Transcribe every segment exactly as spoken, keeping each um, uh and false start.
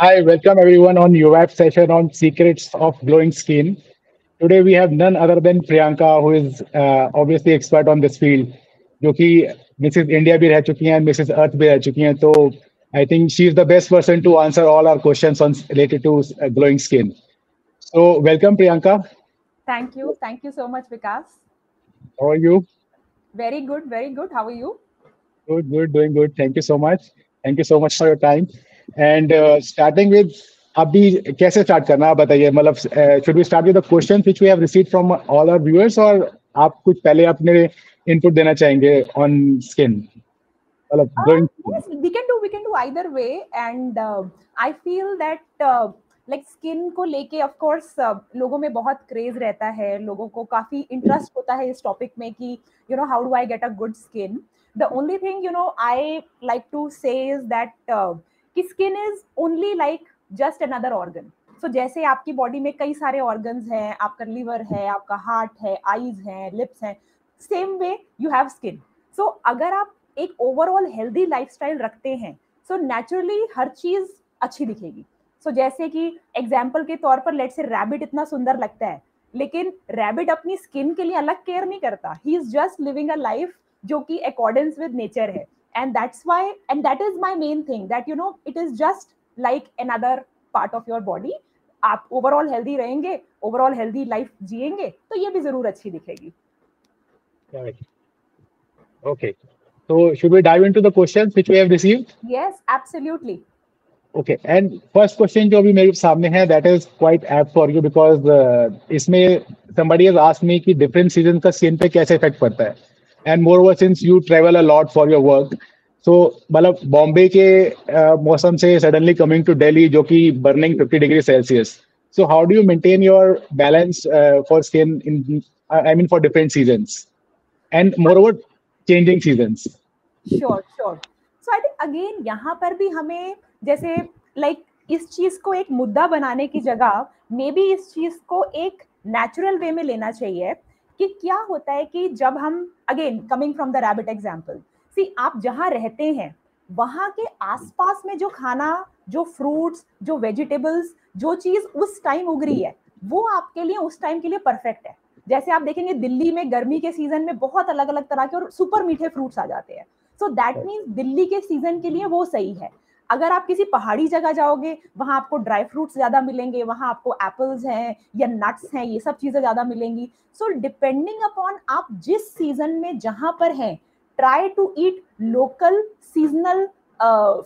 Hi, welcome everyone on U A P session on Secrets of Glowing Skin. Today we have none other than Priyanka, who is uh, obviously expert on this field, जो कि Mrs India भी रह चुकी हैं, Mrs अर्थ भी रह चुकी हैं. तो I think she is the best person to answer all our questions on related to glowing skin. So welcome Priyanka. Thank you, thank you so much Vikas. How are you? Very good, very good. How are you? Good, good, doing good. Thank you so much. Thank you so much for your time. And uh, starting with, अभी कैसे start करना आप बताइए. मतलब should we start with the questions which we have received from all our viewers, or आप कुछ पहले अपने input देना चाहेंगे on skin? मतलब glowing. Uh, yes, we can do, we can do either way. And uh, I feel that uh, like skin को लेके of course uh, लोगों में बहुत क्रेज रहता है, लोगों को काफी इंटरेस्ट होता है इस टॉपिक में कि you know how do I get a good skin. The only thing you know I like to say is that uh, कि skin is only like just another organ. So जैसे आपकी body में कई सारे organs हैं, आपका liver है, आपका heart है, eyes हैं, lips हैं, same way you have skin. So अगर आप एक overall healthy lifestyle रखते हैं, so naturally हर चीज अच्छी दिखेगी. So जैसे कि एग्जाम्पल के तौर पर लेट से रैबिट इतना सुंदर लगता है, लेकिन रैबिट अपनी स्किन के लिए अलग केयर नहीं करता. He is just living a life जो कि अकॉर्डेंस विद नेचर है. And that's why, and that is my main thing, that you know it is just like another part of your body. आप overall healthy रहेंगे, overall healthy life जिएंगे, तो ये भी जरूर अच्छी दिखेगी. Right. Okay. So should we dive into the questions which we have received? Yes, absolutely. Okay. And first question जो अभी मेरे सामने है, that is quite apt for you because uh, इसमें somebody has asked me कि different seasons का skin पे कैसे effect पड़ता है. And moreover, since you travel a lot for your work, so मतलब बॉम्बे के uh, मौसम से suddenly coming to Delhi जो कि burning fifty degree Celsius, so how do you maintain your balance uh, for skin in uh, I mean for different seasons and moreover changing seasons? Sure, sure. So I think again यहाँ पर भी हमें जैसे like इस चीज को एक मुद्दा बनाने की जगह मे बी इस चीज को एक natural way में लेना चाहिए कि क्या होता है कि जब हम again coming from the rabbit example, see आप जहाँ रहते हैं वहाँ के आसपास में जो खाना, जो फ्रूट्स, जो वेजिटेबल्स, जो चीज़ उस टाइम उग रही है वो आपके लिए उस टाइम के लिए परफेक्ट है. जैसे आप देखेंगे दिल्ली में गर्मी के सीजन में बहुत अलग अलग तरह के और सुपर मीठे फ्रूट्स आ जाते हैं. सो दैट मीन्स दिल्ली के सीजन के लिए वो सही है. अगर आप किसी पहाड़ी जगह जाओगे वहाँ आपको ड्राई फ्रूट्स ज़्यादा मिलेंगे, वहाँ आपको एप्पल्स हैं या नट्स हैं, ये सब चीज़ें ज़्यादा मिलेंगी. सो डिपेंडिंग अपॉन आप जिस सीज़न में जहाँ पर हैं, try to eat local seasonal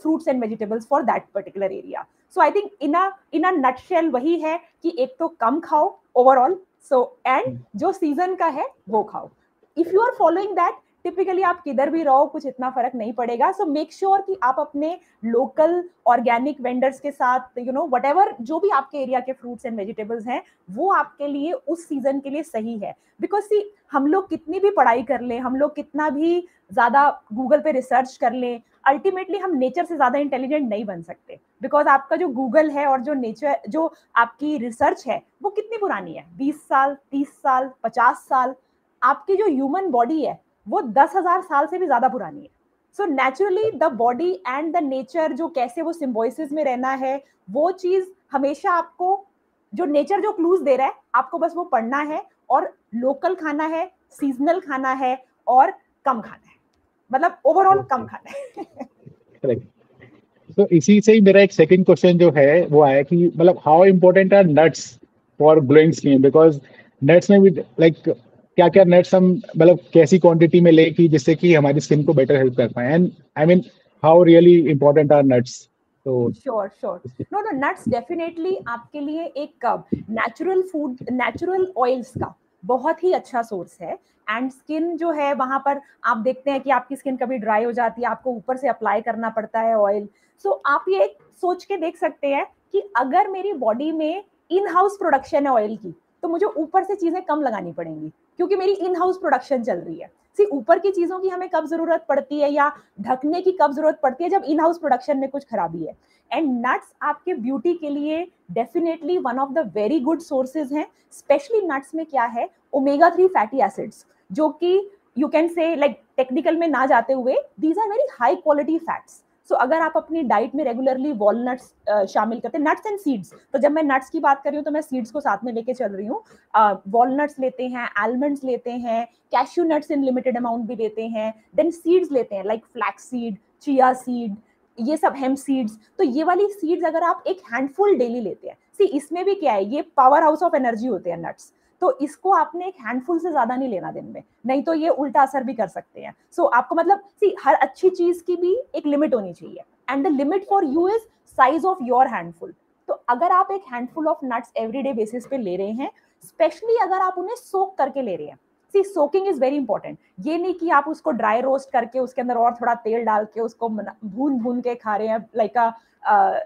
fruits and vegetables for that particular area. So I think in a in a nutshell वही है कि एक तो कम खाओ ओवरऑल, सो एंड जो सीजन का है वो खाओ. If you are following that, typically आप किधर भी रहो कुछ इतना फर्क नहीं पड़ेगा. सो मेक श्योर कि आप अपने लोकल ऑर्गेनिक वेंडर्स के साथ यू नो व्हाटएवर जो भी आपके एरिया के फ्रूट्स एंड वेजिटेबल्स हैं वो आपके लिए उस सीजन के लिए सही है. बिकॉज सी हम लोग कितनी भी पढ़ाई कर लें, हम लोग कितना भी ज़्यादा गूगल पे रिसर्च कर लें, अल्टीमेटली हम नेचर से ज़्यादा इंटेलिजेंट नहीं बन सकते. बिकॉज आपका जो गूगल है और जो नेचर जो आपकी रिसर्च है वो कितनी पुरानी है, बीस साल, तीस साल, पचास साल. आपकी जो ह्यूमन बॉडी है वो दस हजार साल से भी ज्यादा पुरानी है. So naturally the body and the nature जो कैसे वो सिम्बोसिस में रहना है, वो चीज हमेशा आपको जो नेचर जो क्लूज दे रहा है आपको बस वो पढ़ना है और लोकल खाना है, सीजनल खाना है और कम खाना है, मतलब ओवरऑल कम खाना है. तो इसी से ही मेरा एक सेकंड क्वेश्चन जो है वो आया कि मतलब how important are nuts for glowing skin? Because nuts में भी लाइक क्या क्या नट्स हम मतलब कैसी क्वांटिटी में ले कि जिससे कि हमारी स्किन को बेटर हेल्प कर पाए, and I mean how really important are nuts? तो sure sure no no nuts definitely आपके लिए एक नेचुरल फूड, नेचुरल ऑयल्स का बहुत ही अच्छा सोर्स है. एंड स्किन जो है वहाँ पर आप देखते हैं कि आपकी स्किन कभी ड्राई हो जाती है, आपको ऊपर से अप्लाई करना पड़ता है ऑयल. सो so, आप ये सोच के देख सकते हैं कि अगर मेरी बॉडी में इन हाउस प्रोडक्शन है ऑयल की तो मुझे ऊपर से चीज़ें कम लगानी पड़ेंगी क्योंकि मेरी इन हाउस प्रोडक्शन चल रही है. सी ऊपर की चीज़ों की हमें कब ज़रूरत पड़ती है या ढकने की कब ज़रूरत पड़ती है, जब इन हाउस प्रोडक्शन में कुछ खराबी है. एंड नट्स आपके ब्यूटी के लिए definitely one of the very good sources हैं. स्पेशली नट्स में क्या है, ओमेगा थ्री फैटी एसिड्स जो कि you can say like technical में ना जाते हुए these are very high quality fats. So so, अगर आप अपनी डाइट में रेगुलरली वॉलनट्स शामिल करते हैं, नट्स एंड सीड्स, तो जब मैं नट्स की बात कर रही हूँ तो मैं सीड्स को साथ में लेके चल रही हूँ, वॉलनट्स लेते हैं, आलमंड्स लेते हैं, cashew nuts in limited amount भी लेते हैं, देन सीड्स लेते हैं like flax seed, chia seed, ये सब हेम सीड्स। तो ये वाली सीड्स अगर आप एक हैंडफुल डेली लेते हैं, सी इसमें भी क्या है, ये पावर हाउस ऑफ एनर्जी होते हैं नट्स, तो इसको आपने एक हैंडफुल से ज्यादा नहीं लेना दिन में, नहीं तो ये उल्टा असर भी कर सकते हैं। सो so, आपको मतलब सी हर अच्छी चीज की भी एक लिमिट होनी चाहिए, and the limit for you is size of your handful. तो अगर आप एक handful of nuts everyday basis पे ले रहे हैं, स्पेशली अगर आप उन्हें सोक करके ले रहे हैं, see soaking is very important. ये नहीं कि आप उसको ड्राई रोस्ट करके उसके अंदर और थोड़ा तेल डाल के उसको भून भून के खा रहे हैं, like a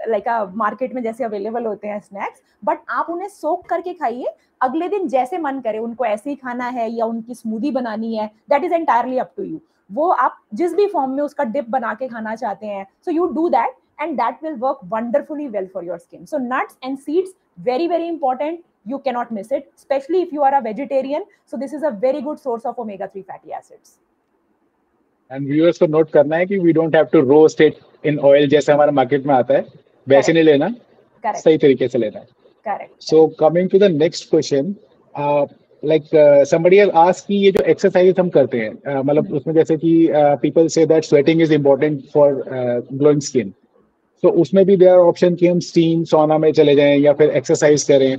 like a market में जैसे अवेलेबल होते हैं स्नैक्स, बट आप उन्हें सोक करके खाइए, अगले दिन जैसे मन करे उनको ऐसे ही खाना है या उनकी स्मूदी बनानी है, that is entirely up to you. वो आप जिस भी फॉर्म में उसका डिप बना के खाना चाहते हैं, so you do that and that will work wonderfully well for your skin. So nuts and seeds very very important, you cannot miss it, especially if you are a vegetarian, so this is a very good source of omega three fatty acids. And viewers को note करना है कि we don't have to roast it in oil जैसे हमारा market में आता है, वैसे नहीं लेना, सही तरीके से लेना है. Correct. So coming to the next question, uh, like uh, somebody has asked कि ये जो exercises हम करते हैं, uh, मतलब उसमें जैसे कि uh, people say that sweating is important for uh, glowing skin, so उसमें भी there are option कि हम steam sauna में चले जाएं या फिर exercise करें.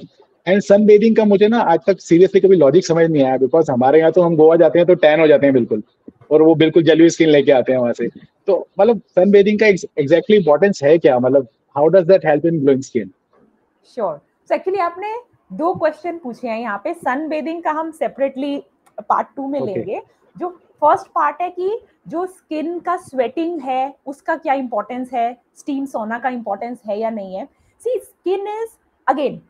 एंड सन बेदिंग का मुझे ना आज तक सीरियसली कभी लॉजिक समझ नहीं आया, बिकॉज हमारे यहाँ तो हम गोवा जाते हैं तो टैन हो जाते हैं बिल्कुल, और वो बिल्कुल जलवी स्किन लेके आते हैं वहाँ से, तो मतलब सन बेदिंग का एग्जैक्टली इंपॉर्टेंस है क्या, मतलब how does that help in glowing skin? Sure, so actually आपने दो क्वेश्चन पूछे हैं यहाँ पे, सन बेदिंग का हम सेपरेटली पार्ट टू में okay. लेंगे। जो फर्स्ट पार्ट है कि जो स्किन का स्वेटिंग है उसका क्या इंपॉर्टेंस है, स्टीम सोना का इंपॉर्टेंस है या नहीं है। सी स्किन इज अगेन,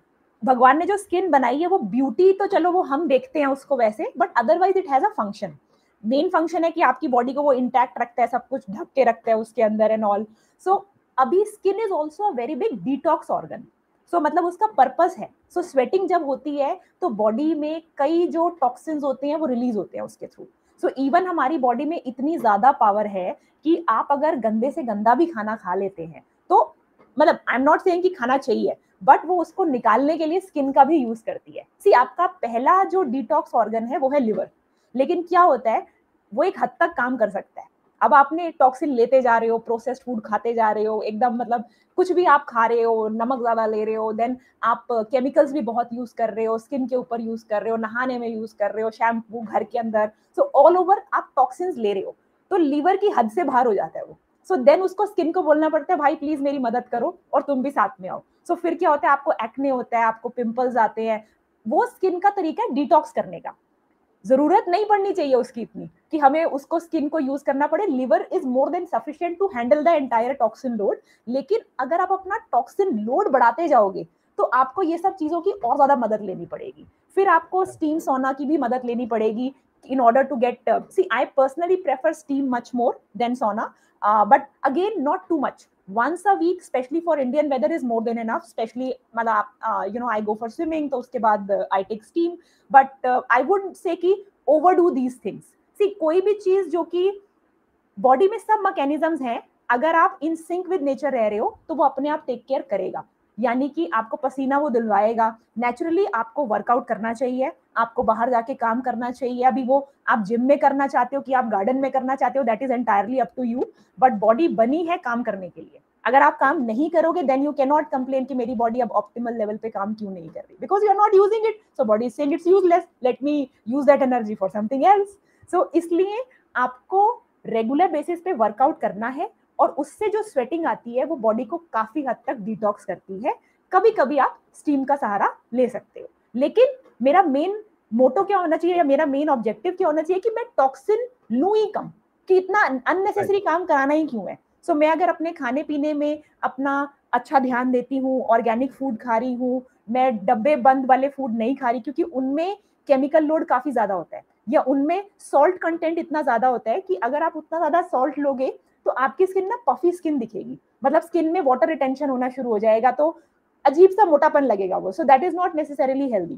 भगवान ने जो स्किन बनाई है वो ब्यूटी तो चलो वो हम देखते हैं उसको वैसे, but otherwise it has a function. Main function है कि आपकी बॉडी को वो इंटैक्ट रखता है, सब कुछ ढक के रखता है उसके अंदर एंड ऑल। सो अभी skin is also a very big detox organ, so मतलब उसका पर्पस है। सो so, स्वेटिंग जब होती है तो बॉडी में कई जो टॉक्सिन्स होते हैं वो रिलीज होते हैं उसके थ्रू। सो so, इवन हमारी बॉडी में इतनी ज्यादा पावर है कि आप अगर गंदे से गंदा भी खाना खा लेते हैं, तो मतलब आई एम नॉट सेइंग कि खाना चाहिए, बट वो उसको निकालने के लिए स्किन का भी यूज करती है। सी आपका पहला जो डिटॉक्स ऑर्गन है वो है लिवर, लेकिन क्या होता है वो एक हद तक काम कर सकता है। अब आपने टॉक्सिन लेते जा रहे हो, प्रोसेस्ड फूड खाते जा रहे हो, एकदम मतलब कुछ भी आप खा रहे हो, नमक ज़्यादा ले रहे हो, देन आप केमिकल्स भी बहुत यूज़ कर रहे हो, स्किन के ऊपर यूज़ कर रहे हो, नहाने में यूज़ कर रहे हो, शैम्पू घर के अंदर, सो ऑल ओवर आप टॉक्सिन्स ले रहे हो, तो लीवर की हद से बाहर हो जाता है वो। सो so देन उसको स्किन को बोलना पड़ता है, भाई प्लीज मेरी मदद करो और तुम भी साथ में आओ। सो so फिर क्या होता है, आपको एक्ने होता है, आपको पिंपल्स आते हैं। वो स्किन का तरीका है डिटॉक्स करने का, जरूरत नहीं पड़नी चाहिए उसकी इतनी कि हमें उसको स्किन को यूज करना पड़े। Liver is more than sufficient to handle the entire toxin load, लेकिन अगर आप अपना टॉक्सिन लोड बढ़ाते जाओगे तो आपको ये सब चीजों की और ज्यादा मदद लेनी पड़ेगी। फिर आपको स्टीम सोना की भी मदद लेनी पड़ेगी in order to get uh, see I personally prefer steam much more than sauna, uh, but again not too much, once a week especially for Indian weather is more than enough, especially matlab uh, you know I go for swimming to uske baad uh, I take steam, but uh, I wouldn't say ki overdo these things. See koi bhi cheez jo ki body mein sab mechanisms hain, agar aap in sync with nature reh rahe ho to wo apne aap take care karega, यानी कि आपको पसीना वो दिलवाएगा। Naturally आपको workout करना चाहिए, आपको बाहर जाके काम करना चाहिए। अभी वो आप जिम में करना चाहते हो कि आप गार्डन में करना चाहते हो, that is entirely up to you, but body बनी है काम करने के लिए। अगर आप काम नहीं करोगे then you can not complain कि मेरी बॉडी अब ऑप्टिमल लेवल पे काम क्यों नहीं कर रही, because you are not using it. So body is saying it's useless, let me use that energy for something else. So इसलिए आपको रेगुलर बेसिस पे वर्कआउट करना है, और उससे जो स्वेटिंग आती है वो बॉडी को काफी हद तक डिटॉक्स करती है। कभी कभी आप स्टीम का सहारा ले सकते हो, लेकिन मेरा मेन मोटो क्या होना चाहिए या मेरा मेन ऑब्जेक्टिव क्या होना चाहिए कि मैं टॉक्सिन लूं ही कम, कि इतना अननेसेसरी काम कराना ही क्यों है। सो so, मैं अगर अपने खाने पीने में अपना अच्छा ध्यान देती हूँ, ऑर्गेनिक फूड खा रही हूँ, मैं डब्बे बंद वाले फूड नहीं खा रही क्योंकि उनमें केमिकल लोड काफी ज्यादा होता है, या उनमें सॉल्ट कंटेंट इतना ज्यादा होता है कि अगर आप उतना ज्यादा सॉल्ट लोगे तो आपकी स्किन ना पफी स्किन दिखेगी, मतलब स्किन में वाटर रिटेंशन होना शुरू हो जाएगा, तो अजीब सा मोटापन लगेगा वो। So that is not necessarily healthy.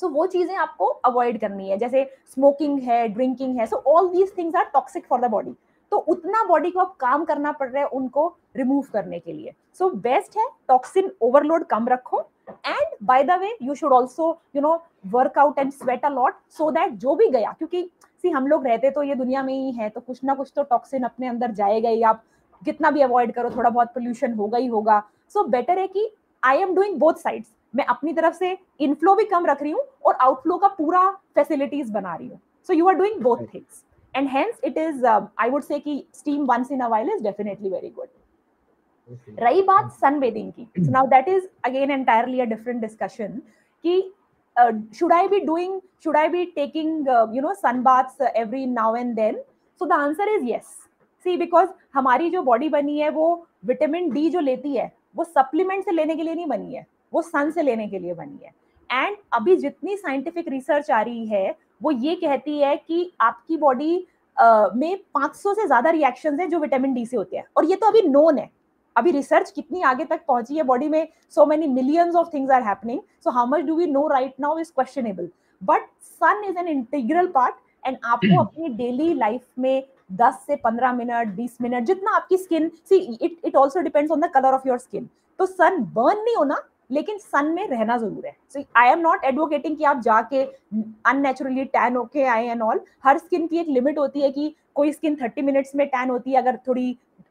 So वो चीजें आपको अवॉइड करनी है, जैसे स्मोकिंग है, ड्रिंकिंग है। So all these things are toxic for the body. तो उतना बॉडी को अब काम करना पड़ रहा है उनको रिमूव करने के लिए. सो बेस्ट है टॉक्सिन ओवरलोड कम रखो. And by the way you should also you know workout and sweat a lot so that जो भी गया, क्योंकि सी हम लोग रहते तो ये दुनिया में ही है, तो कुछ ना कुछ तो टॉक्सिन अपने अंदर जाएगा ही. आप कितना भी अवॉइड करो, थोड़ा बहुत पोल्यूशन होगा ही होगा. सो बेटर है कि I am doing both sides, मैं अपनी तरफ से इनफ्लो भी कम रख रही हूँ और आउटफ्लो का पूरा फैसिलिटीज बना रही हूँ. So you are doing both things and hence it is uh, I would say ki steam once in a while is definitely very good. Okay. Rahi baat sunbathing ki, so now that is again entirely a different discussion ki uh, should I be doing should I be taking uh, you know sun baths uh, every now and then. So the answer is yes, see, because hamari jo body bani hai wo vitamin D jo leti hai wo supplement se lene ke liye nahi bani hai, wo sun se lene ke liye bani hai. And abhi jitni scientific research aa rahi hai वो ये कहती है कि आपकी body में पाँच सौ से ज्यादा रिएक्शंस हैं जो विटामिन डी से होते हैं. और ये तो अभी नोन है, अभी रिसर्च कितनी आगे तक पहुंची है बॉडी में, so many millions of things are happening, so how much do we know right now is questionable. But sun is an integral part and आपको अपनी डेली लाइफ में दस से पंद्रह मिनट बीस मिनट जितना आपकी skin, see it it also depends on the colour of your skin, तो सन बर्न नहीं होना लेकिन सन में रहना जरूर है. So I am not advocating कि आप जाके अननेचुरली टैन होके आए एंड ऑल. हर स्किन की एक लिमिट होती है कि कोई स्किन तीस मिनट्स में टैन होती है अगर थोड़ी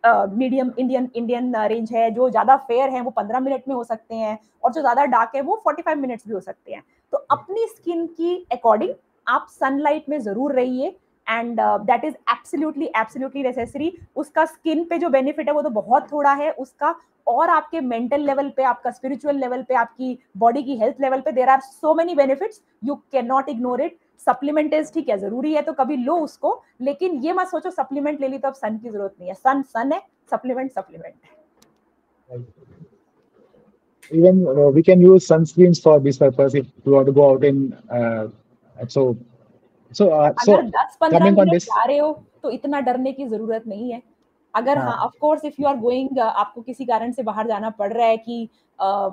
मीडियम इंडियन इंडियन रेंज है, जो ज़्यादा फेयर है वो पंद्रह मिनट में हो सकते हैं और जो ज़्यादा डार्क है वो पैंतालीस मिनट्स भी हो सकते हैं. तो अपनी स्किन की अकॉर्डिंग आप सनलाइट में ज़रूर रहिए and that is absolutely absolutely necessary. उसका स्किन पे जो बेनिफिट है वो तो बहुत थोड़ा है उसका, और आपके मेंटल लेवल पे, आपका स्पिरिचुअल लेवल पे, आपकी बॉडी की हेल्थ लेवल पे there are so many benefits, you can not ignore it. Supplement is ठीक है, जरूरी है तो कभी लो उसको, लेकिन ये मत सोचो सप्लीमेंट ले ली तो अब सन की जरूरत नहीं है. सन सन है, सप्लीमेंट सप्लीमेंट है. Even we can use sunscreens for this purpose if you want to go out in. So So, uh, अगर दस पंद्रह मिनट जा रहे हो तो इतना डरने की जरूरत नहीं है. अगर हाँ of course if you are going, आपको किसी कारण से बाहर जाना पड़ रहा है कि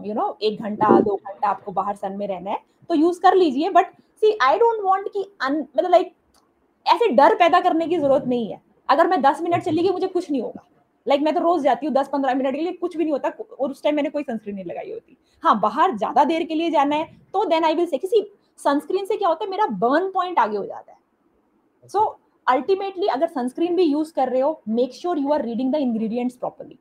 यू नो एक घंटा दो घंटा आपको बाहर सन में रहना है तो यूज कर लीजिए. But see I don't want कि मतलब लाइक ऐसे डर पैदा करने की जरूरत नहीं है. अगर मैं दस मिनट चली गई मुझे कुछ नहीं होगा. लाइक like, मैं तो रोज जाती हूँ दस पंद्रह मिनट के लिए, कुछ भी नहीं होता और उस टाइम मैंने कोई सनस्क्रीन नहीं लगाई होती. हाँ बाहर ज्यादा देर के लिए जाना है तो देन आई विल से किसी सनस्क्रीन से क्या होता है मेरा बर्न पॉइंट आगे हो जाता है. सो अल्टीमेटली अगर सनस्क्रीन भी यूज कर रहे हो make sure you are reading the ingredients properly.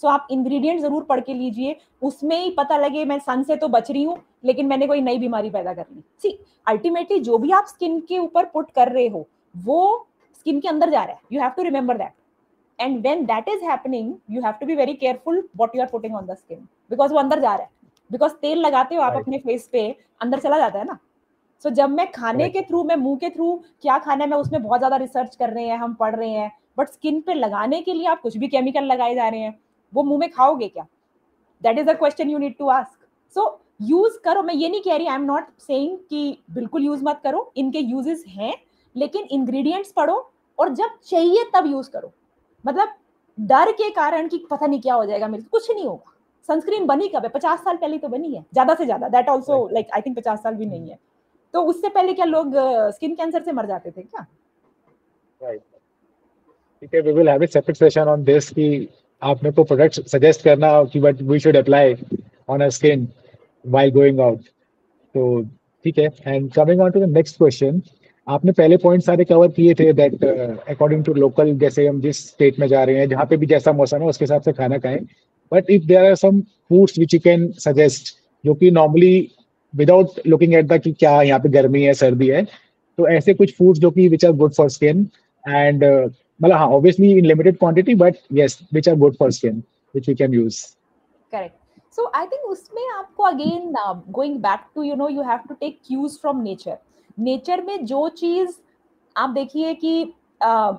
So आप इंग्रेडिएंट जरूर पढ़ के लीजिए, उसमें ही पता लगे मैं सन से तो बच रही हूँ लेकिन मैंने कोई नई बीमारी पैदा कर ली. सी अल्टीमेटली जो भी आप स्किन के ऊपर पुट कर रहे हो वो स्किन के अंदर जा रहा है. You have to remember that and when that is happening you have to be very careful what you are putting on the skin, because वो अंदर जा रहा है. बिकॉज तेल लगाते हो आप अपने फेस पे, अंदर चला जाता है ना. सो so, जब मैं खाने के थ्रू, मैं मुंह के थ्रू क्या खाना है मैं उसमें बहुत ज्यादा रिसर्च कर रहे हैं, हम पढ़ रहे हैं. बट स्किन पे लगाने के लिए आप कुछ भी केमिकल लगाए जा रहे हैं, वो मुंह में खाओगे क्या? That is a question you need to ask. So use करो, मैं ये नहीं कह रही, आई एम नॉट सेइंग कि बिल्कुल यूज मत करो, इनके यूजेस हैं लेकिन इंग्रेडिएंट्स पढ़ो और जब चाहिए तब यूज करो. मतलब डर के कारण कि पता नहीं क्या हो जाएगा मेरे से, कुछ नहीं होगा. सनस्क्रीन बनी कब है? पचास साल पहले तो बनी है, ज्यादा से ज्यादा. That also like I think पचास साल भी नहीं है. तो उससे पहले क्या लोग स्किन कैंसर से मर जाते थे क्या? राइट, ठीक है, we will have a separate session on this कि आप मेरे को प्रोडक्ट सजेस्ट करना कि but we should apply on our skin while going out. तो ठीक है, and coming on to the next question. आपने पहले पॉइंट सारे कवर किए थे दैट अकॉर्डिंग टू लोकल, जैसे हम जिस स्टेट में जा रहे हैं जहाँ पे भी जैसा मौसम है उसके हिसाब से खाना खाएं. But if there are some foods which you can suggest जो कि normally without looking at the कि क्या यहाँ पे गर्मी है सर्दी है, तो ऐसे कुछ फूड्स जो कि which are good for skin and मतलब हाँ obviously in limited quantity but yes which are good for skin which we can use. Correct. So I think उसमें आपको again going back to you know you have to take cues from nature. Nature में जो चीज आप देखिए कि uh,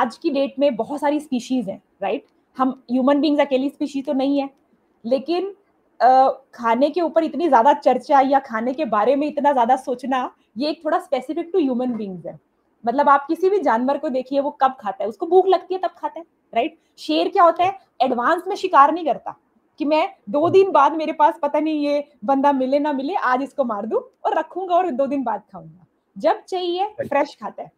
आज की डेट में बहुत सारी स्पीशीज हैं, राइट right? हम ह्यूमन बींग्स अकेली स्पीशीज तो नहीं है, लेकिन Uh, खाने के ऊपर इतनी ज्यादा चर्चा या खाने के बारे में इतना ज्यादा सोचना ये एक थोड़ा स्पेसिफिक टू ह्यूमन बींग्स है. मतलब आप किसी भी जानवर को देखिए वो कब खाता है, उसको भूख लगती है तब खाता है, राइट. शेर क्या होता है, एडवांस में शिकार नहीं करता कि मैं दो दिन बाद मेरे पास पता नहीं ये बंदा मिले ना मिले आज इसको मार दूं और रखूंगा और दो दिन बाद खाऊंगा. जब चाहिए फ्रेश खाता है,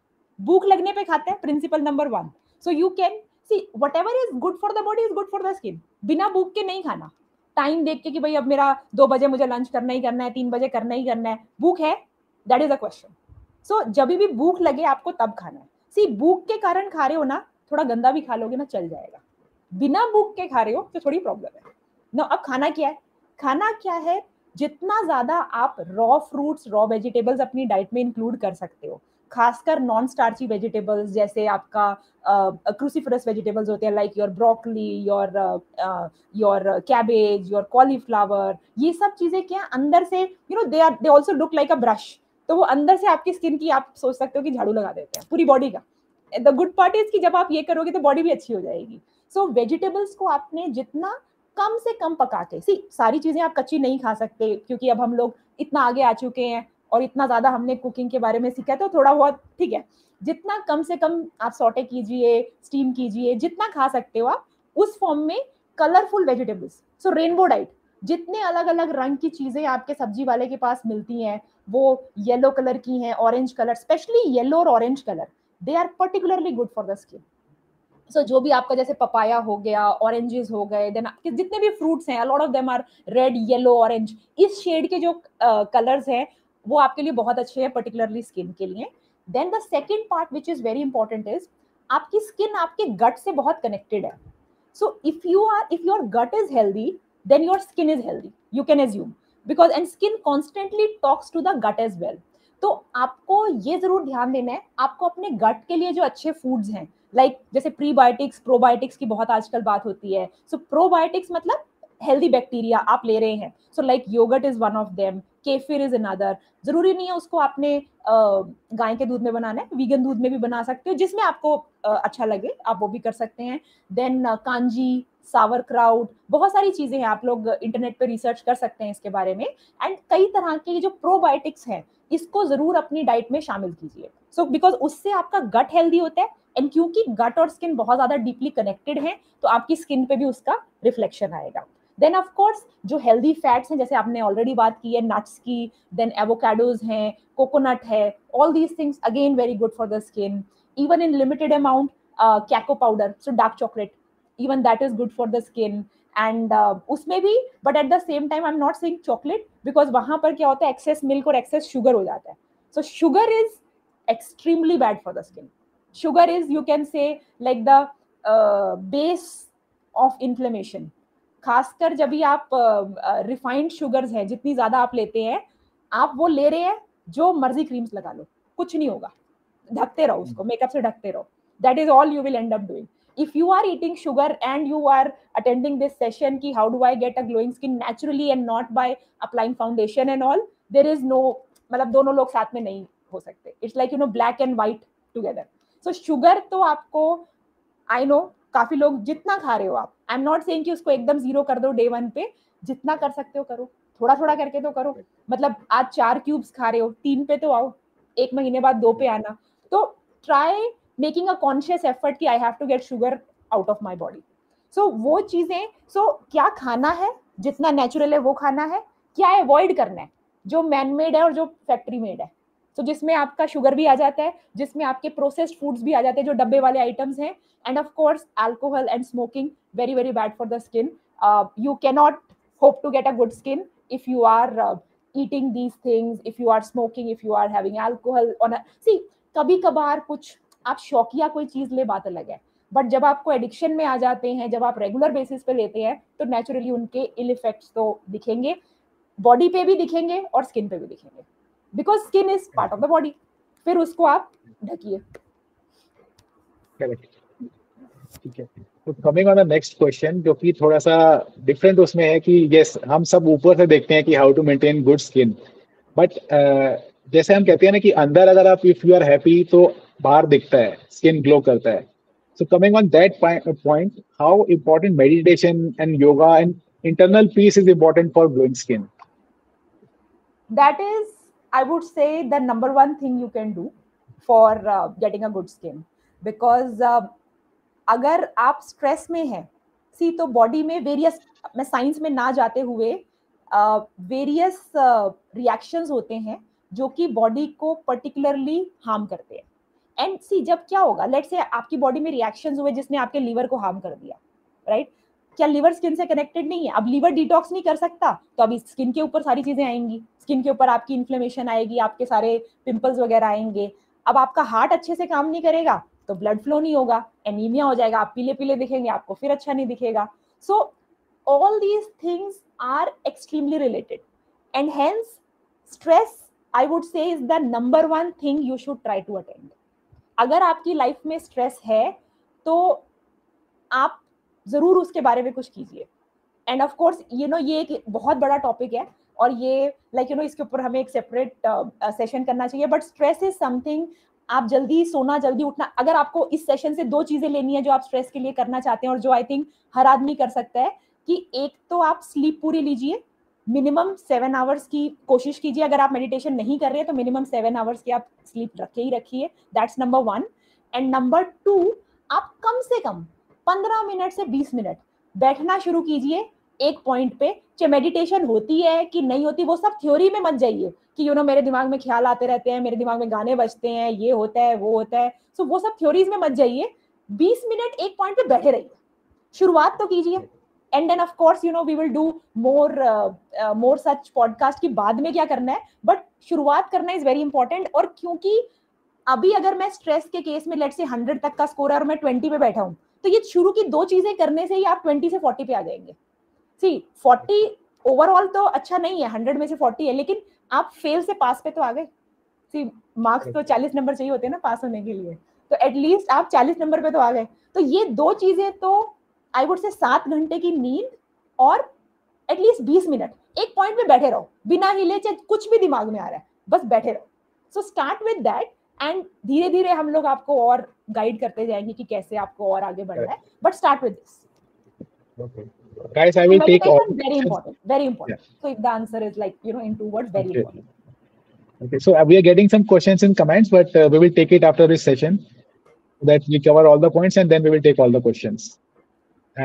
भूख लगने पर खाता है, principle number one. So you can see whatever is good for the body is good for the skin. बिना भूख के नहीं खाना, टाइम देख के कि भाई अब मेरा दो बजे मुझे लंच करना ही करना है, तीन बजे करना ही करना है. भूख है, that is a question. So जब भी भूख लगे आपको तब खाना है. सी भूख के कारण खा रहे हो ना, थोड़ा गंदा भी खा लोगे ना चल जाएगा. बिना भूख के खा रहे हो तो थोड़ी प्रॉब्लम है ना. अब खाना क्या है? खाना क्या है, जितना ज्यादा आप रॉ फ्रूट्स रॉ वेजिटेबल्स अपनी डाइट में इंक्लूड कर सकते हो, खासकर नॉन स्टार्ची वेजिटेबल्स जैसे आपका क्रूसीफरस uh, वेजिटेबल्स होते हैं like your broccoli, your your cabbage, your cauliflower. ये सब चीजें क्या अंदर से you know they are they also look like a brush. तो वो अंदर से आपकी स्किन की आप सोच सकते हो कि झाड़ू लगा देते हैं पूरी बॉडी का. द गुड पार्ट इज कि जब आप ये करोगे तो बॉडी भी अच्छी हो जाएगी. सो so, वेजिटेबल्स को आपने जितना कम से कम पका के, सी सारी चीजें आप कच्ची नहीं खा सकते क्योंकि अब हम लोग इतना आगे आ चुके हैं और इतना ज्यादा हमने कुकिंग के बारे में सीखा है, तो थोड़ा बहुत ठीक है. जितना कम से कम आप सॉटे कीजिए, स्टीम कीजिए, जितना खा सकते हो आप उस फॉर्म में colourful vegetables. So rainbow diet, जितने अलग अलग रंग की चीजें आपके सब्जी वाले के पास मिलती हैं, वो येलो कलर की हैं, ऑरेंज कलर, स्पेशली येलो और orange colour, they are particularly good for the skin. So so, जो भी आपका जैसे पपाया हो गया, ऑरेंजेस हो गए, देन जितने भी फ्रूट्स हैं lot of them are red, yellow, orange. इस शेड के जो कलर्स uh, हैं वो आपके लिए बहुत अच्छे हैं पर्टिकुलरली स्किन के लिए. Then the second part which is very important is आपकी स्किन आपके गट से बहुत कनेक्टेड है. So if you are if your gut is healthy then your skin is healthy, you can assume, because and skin constantly talks to the gut as well. तो आपको ये जरूर ध्यान देना है, आपको अपने गट के लिए जो अच्छे फूड्स हैं लाइक like, जैसे प्रीबायोटिक्स प्रोबायोटिक्स की बहुत आजकल बात होती है. सो so, प्रोबायोटिक्स मतलब हेल्दी बैक्टीरिया आप ले रहे हैं. So like yogurt is one of them, kefir is another. जरूरी नहीं है उसको आपने गाय के दूध में बनाना है, वीगन दूध में भी बना सकते हो, जिसमें आपको अच्छा लगे आप वो भी कर सकते हैं. देन कांजी, सावर क्राउट, बहुत सारी चीजें हैं, आप लोग इंटरनेट पे रिसर्च कर सकते हैं इसके बारे में. एंड कई तरह के जो प्रोबायोटिक्स हैं इसको जरूर अपनी डाइट में शामिल कीजिए. सो बिकॉज उससे आपका गट हेल्दी होता है एंड क्योंकि गट और स्किन बहुत ज्यादा डीपली कनेक्टेड हैं तो आपकी स्किन पे भी उसका रिफ्लेक्शन आएगा. देन ऑफ कोर्स जो हेल्दी फैट्स हैं जैसे आपने ऑलरेडी बात की है नट्स की, देन एवोकाडोज हैं, कोकोनट है, all these things again very good for the skin. Even in limited amount cacao powder, so dark chocolate, even that is good for the skin. And उसमें भी but at the same time I am not saying chocolate because वहाँ पर क्या होता है excess milk और excess sugar हो जाता है. So sugar is extremely bad for the skin. Sugar is you can say like the base of inflammation. खासकर जब भी आप रिफाइंड uh, शुगर्स हैं जितनी ज़्यादा आप लेते हैं, आप वो ले रहे हैं जो मर्जी क्रीम्स लगा लो कुछ नहीं होगा, ढकते रहो उसको मेकअप से, ढकते रहो, that is all you will end up doing. If you are eating sugar and you are attending this session ki how do I get a glowing skin naturally and not by applying foundation and all, there is no matlab dono log sath mein nahi ho sakte. It's like you know black and white together. So sugar to aapko I know काफी लोग जितना खा रहे हो आप, आई am not saying कि उसको एकदम जीरो कर दो डे वन पे, जितना कर सकते हो करो, थोड़ा थोड़ा करके तो करो. मतलब आज चार क्यूब्स खा रहे हो, तीन पे तो आओ, एक महीने बाद दो पे आना. तो try making a conscious effort कि I have to get sugar out of my body. So वो चीज़ें, सो so, क्या खाना है जितना नेचुरल है वो खाना है, क्या अवॉइड करना है जो मैन मेड है और जो फैक्ट्री मेड है. सो so, जिसमें आपका शुगर भी आ जाता है, जिसमें आपके प्रोसेस्ड फूड्स भी आ जाते हैं जो डब्बे वाले आइटम्स हैं. And of course alcohol and smoking very very bad for the skin. You can not hope to get a good skin if you are eating these things, if you are smoking, if you are having alcohol on. See कभी कभार कुछ आप शौकिया कोई चीज ले बात अलग है, बट जब आपको एडिक्शन में आ जाते हैं, जब आप रेगुलर बेसिस पे लेते हैं तो नेचुरली उनके इल इफेक्ट्स तो दिखेंगे, बॉडी पे भी दिखेंगे और स्किन पे भी दिखेंगे, because skin is part of the body. फिर उसको आप ढकिए. ठीक है, तो coming on the next question जो कि थोड़ा सा डिफरेंट उसमें है कि यस हम सब ऊपर से देखते हैं कि how to maintain good skin, but जैसे हम कहते हैं ना कि अंदर अगर आप इफ यू आर हैप्पी तो बाहर दिखता है, स्किन ग्लो करता है. So coming on that point, how important meditation and yoga and internal peace is important for glowing skin? That is I would say the number one thing you can do for getting a good skin, because अगर आप stress में हैं, सी तो body में various, मैं science में ना जाते हुए वेरियस रिएक्शंस होते हैं जो कि बॉडी को पर्टिकुलरली हार्म करते हैं. एंड सी जब क्या होगा, लेट्स से आपकी बॉडी में रिएक्शंस हुए जिसने आपके लीवर को हार्म कर दिया, राइट right? क्या लीवर स्किन से कनेक्टेड नहीं है? अब लीवर डिटॉक्स नहीं कर सकता तो अभी स्किन के ऊपर सारी चीजें आएंगी, स्किन के ऊपर आपकी इन्फ्लेमेशन आएगी, आपके सारे पिंपल्स वगैरह आएंगे। अब आपका हार्ट अच्छे से काम नहीं करेगा तो ब्लड फ्लो नहीं होगा, एनीमिया हो जाएगा, आप पीले पीले दिखेंगे, आपको फिर अच्छा नहीं दिखेगा। So all these things are extremely related and hence stress I would say is the number one thing you should try to attend. अगर आपकी लाइफ में स्ट्रेस है तो आप जरूर उसके बारे में कुछ कीजिए। And of course you know ये एक बहुत बड़ा टॉपिक है और ये लाइक यू नो इसके ऊपर हमें एक सेपरेट सेशन uh, करना चाहिए। बट स्ट्रेस इज समथिंग, आप जल्दी सोना जल्दी उठना, अगर आपको इस सेशन से दो चीजें लेनी है जो आप स्ट्रेस के लिए करना चाहते हैं और जो आई थिंक हर आदमी कर सकता है, कि एक तो आप स्लीप पूरी लीजिए, मिनिमम सेवन आवर्स की कोशिश कीजिए। अगर आप मेडिटेशन नहीं कर रहे हैं तो मिनिमम सेवन आवर्स की आप स्लीप रखे ही रखिए, that's number one. And number two, आप कम से कम पंद्रह मिनट से बीस मिनट बैठना शुरू कीजिए एक पॉइंट पे। चाहे मेडिटेशन होती है कि नहीं होती वो सब थ्योरी में मत जाइए कि यू नो मेरे दिमाग में ख्याल आते रहते हैं, मेरे दिमाग में गाने बजते हैं, ये होता है वो होता है, सो वो सब थ्योरीज में मत जाइए। बीस मिनट एक पॉइंट पे बैठे रहिए, शुरुआत तो कीजिए। And then of course you know we will do more more such podcast की बाद में क्या करना है, बट शुरुआत करना इज वेरी इंपॉर्टेंट। और क्योंकि अभी अगर मैं स्ट्रेस के केस में लेट से हंड्रेड तक का स्कोर है और मैं ट्वेंटी पे बैठा हूँ, तो ये शुरू की दो चीजें करने से ही आप ट्वेंटी से फोर्टी पे आ जाएंगे। सी फोर्टी ओवरऑल तो अच्छा नहीं है, हंड्रेड में से फोर्टी है, लेकिन आप फेल से पास पे तो आ गए। सी मार्क्स तो चालीस नंबर चाहिए होते हैं ना पास होने के लिए, तो एटलीस्ट आप चालीस नंबर पे तो आ गए। तो ये दो चीजें तो आई वुड से सात घंटे की नींद और एटलीस्ट बीस मिनट एक पॉइंट पे बैठे रहो, बिना हिले, चाहे कुछ भी दिमाग में आ रहा है बस बैठे रहो। So start with that and धीरे धीरे हम लोग आपको और गाइड करते जाएंगे कि कैसे आपको और आगे बढ़ना है, but start with this. Okay guys, I will take all. Very important, very important. Yeah. So if the answer is like you know in two words, very okay. important. Okay, so uh, we are getting some questions and comments, but uh, we will take it after this session, so that we cover all the points and then we will take all the questions.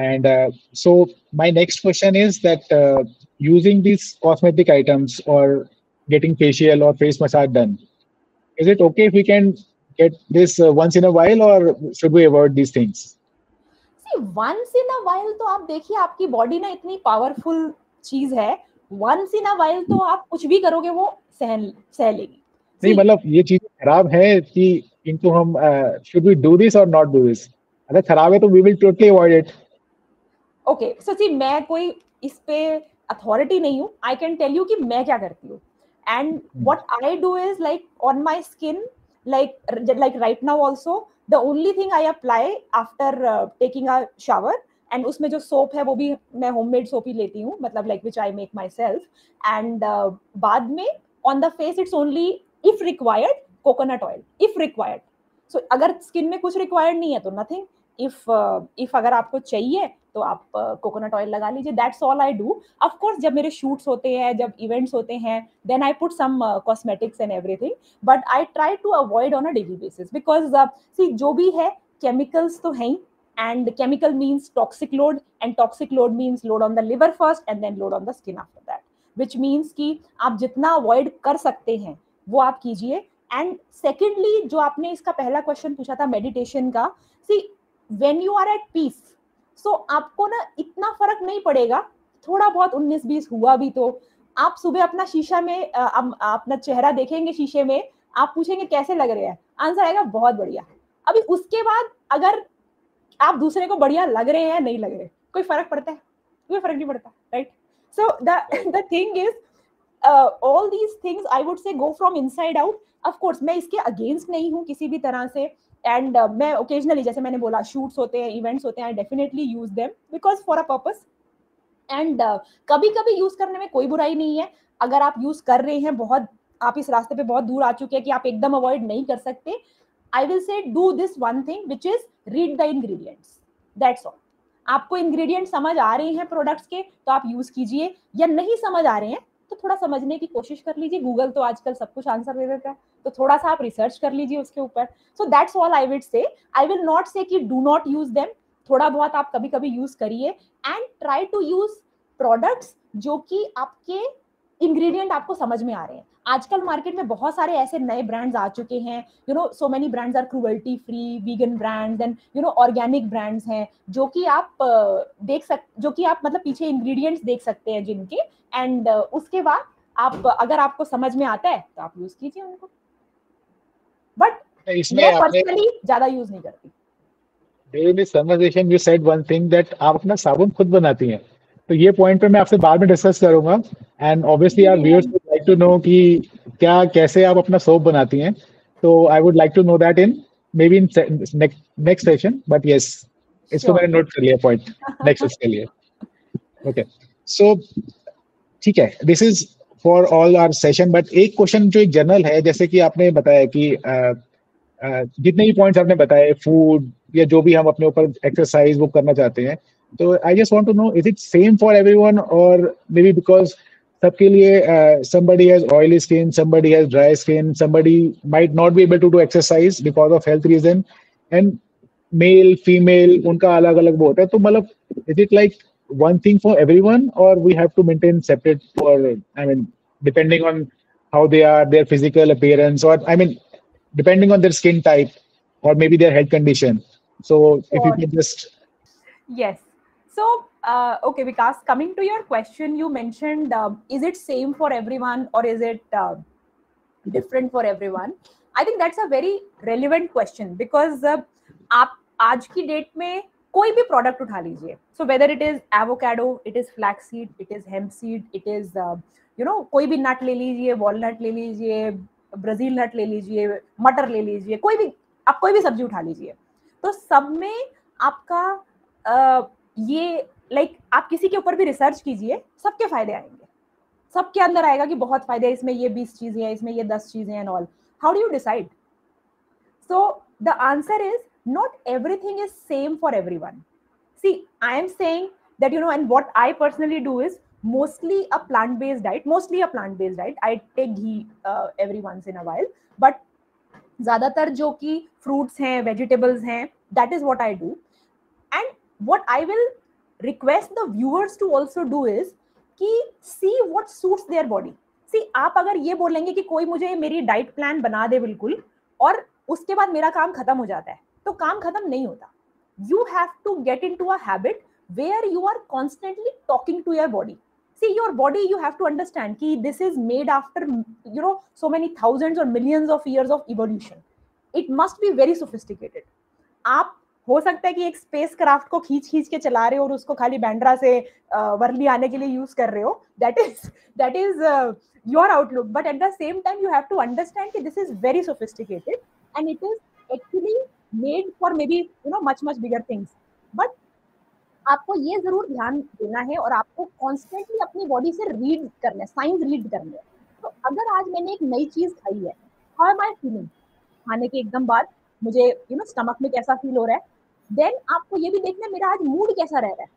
And uh, so my next question is that uh, using these cosmetic items or getting facial or face massage done, is it okay if we can get this uh, once in a while, or should we avoid these things? Once in a while तो आप देखिए, आपकी body ना इतनी powerful चीज है, once in a while तो आप कुछ भी करोगे वो सहन सह लेगी। नहीं मतलब ये चीज खराब है कि इनको हम शुड वी डू दिस और नॉट डू दिस, अगर खराब है तो we will totally avoid it. Okay so see मैं कोई इस पे अथॉरिटी नहीं हूँ, आई कैन टेल यू कि मैं क्या करती हूँ। And what I do is like on my skin, like like right now also the only thing I apply after uh, taking a shower, and उसमें जो soap है वो भी मैं homemade soap ही लेती हूँ, मतलब like which I make myself, and uh, बाद में on the face it's only if required coconut oil if required. So अगर skin में कुछ required नहीं है तो nothing, if uh, if अगर आपको चाहिए तो आप uh, coconut oil लगा लीजिए, that's all I do. Of course जब मेरे shoots होते हैं, जब events होते हैं, then I put some uh, cosmetics and everything, but I try to avoid on a daily basis because uh, see जो भी है chemicals तो हैं, and chemical means toxic load, and toxic load means load on the liver first and then load on the skin after that, which means कि आप जितना avoid कर सकते हैं वो आप कीजिए। and secondly जो आपने इसका पहला question पूछा था meditation का, see when you are at peace, so so, आपको ना इतना फर्क नहीं पड़ेगा, थोड़ा बहुत उन्नीस बीस हुआ भी तो आप सुबह अपना शीशा में आ, अपना चेहरा देखेंगे शीशे में, आप पूछेंगे कैसे लग रहे हैं, आंसर आएगा बहुत बढ़िया। अभी उसके बाद अगर आप दूसरे को बढ़िया लग रहे हैं नहीं लग रहे, कोई फर्क पड़ता है? कोई फर्क नहीं पड़ता, right. So the the thing is all these things I would say go from inside out. Of course मैं इसके अगेंस्ट नहीं हूँ किसी भी तरह से, एंड uh, मैं ओकेजनली जैसे मैंने बोला शूट्स होते हैं, इवेंट्स होते हैं, I definitely use them because for a purpose, and कभी कभी यूज करने में कोई बुराई नहीं है। अगर आप यूज कर रहे हैं, बहुत आप इस रास्ते पे बहुत दूर आ चुके हैं कि आप एकदम अवॉइड नहीं कर सकते, I will say do this one thing which is read the ingredients, that's all. आपको इंग्रेडिएंट्स समझ आ रहे हैं प्रोडक्ट्स के तो आप यूज कीजिए, या नहीं समझ आ रहे हैं तो थोड़ा समझने की कोशिश कर लीजिए। गूगल तो आजकल सब कुछ आंसर दे देता है, तो थोड़ा सा आप रिसर्च कर लीजिए उसके ऊपर। So that's all I will say, I will not से कि डू नॉट यूज देम, थोड़ा बहुत आप कभी कभी यूज करिए, and try to use products जो कि आपके इंग्रेडिएंट आपको समझ में आ रहे हैं। आजकल मार्केट में बहुत सारे ऐसे नए ब्रांड्स आ चुके हैं, you know so many brands are cruelty free, vegan brands and you know organic brands हैं, जो कि आप देख सक जो कि आप मतलब पीछे इंग्रेडिएंट्स देख सकते हैं जिनके, एंड उसके बाद आप अगर आपको समझ में आता है तो आप यूज कीजिए उनको, बट मैं पर्सनली ज्यादा यूज नहीं करती। During this conversation, you said one thing that आप अपना साबुन खुद बनाती हैं, तो ये पॉइंट पे मैं आपसे बाद में डिस्कस करूंगा, and obviously our viewers would like to know कि क्या कैसे आप अपना सोप बनाती हैं, तो I would like to know that in maybe in next session, but yes इसको मैंने नोट कर लिया पॉइंट नेक्स्ट इसके लिए। ओके सो ठीक है, this is for all our session, but एक क्वेश्चन जो एक जनरल है, जैसे कि आपने बताया कि uh, Uh, जितने भी पॉइंट्स आपने बताए, फूड या जो भी हम अपने ऊपर एक्सरसाइज वो करना चाहते हैं, तो I just want to know is it same for everyone और मे बी बिकॉज सबके लिए somebody has oily skin, somebody has dry skin, somebody might not be able to do exercise because of health reason, and male female उनका अलग अलग वो होता है, तो मतलब is it like one thing for everyone और we have to maintain separate for I mean depending on how they are, their physical appearance और I mean depending on their skin type or maybe their health condition, so sure. If you can just yes so uh, okay Vikas, coming to your question, you mentioned uh, is it same for everyone or is it uh, different for everyone? I think that's a very relevant question because uh, aap aaj ki date mein koi bhi product utha lijiye, so whether it is avocado, it is flaxseed, it is hemp seed, it is uh, you know koi bhi nut le lijiye, walnut le lijiye, Brazil nut ले लीजिए, मटर ले लीजिए, कोई भी आप कोई भी सब्जी उठा लीजिए, तो सब में आपका आ, ये लाइक like, आप किसी के ऊपर भी रिसर्च कीजिए, सबके फायदे आएंगे, सबके अंदर आएगा कि बहुत फायदे हैं इसमें, ये बीस चीजें हैं इसमें, ये दस चीजें and all. How do you decide? So the answer is not everything is same for everyone. See I am saying that you know and what I personally do is mostly a plant based diet, mostly a plant based diet, I take ghee uh, every once in a while, but zyadatar jo ki fruits hain, vegetables hain, that is what I do, and what I will request the viewers to also do is ki see what suits their body. See aap agar ye bolenge ki koi mujhe meri diet plan bana de bilkul aur uske baad mera kaam khatam ho jata hai, to kaam khatam nahi hota. You have to get into a habit where you are constantly talking to your body. See your body, you have to understand ki this is made after you know so many thousands or millions of years of evolution, it must be very sophisticated. Aap ho sakta hai ki ek space craft ko kheench kheench ke chala rahe ho aur usko khali Bandra se uh, Worli aane ke liye use kar rahe ho, that is that is uh, your outlook, but at the same time you have to understand ki this is very sophisticated and it is actually made for maybe you know much much bigger things, but आपको ये जरूर ध्यान देना है और आपको constantly अपनी body से रीड करना है, साइंस रीड करना है। तो अगर आज मैंने एक नई चीज खाई है, हाउ एम आई फीलिंग, खाने के एकदम बाद मुझे यू नो स्टमक में कैसा फील हो रहा है, देन आपको ये भी देखना है मेरा आज मूड कैसा रह रहा है,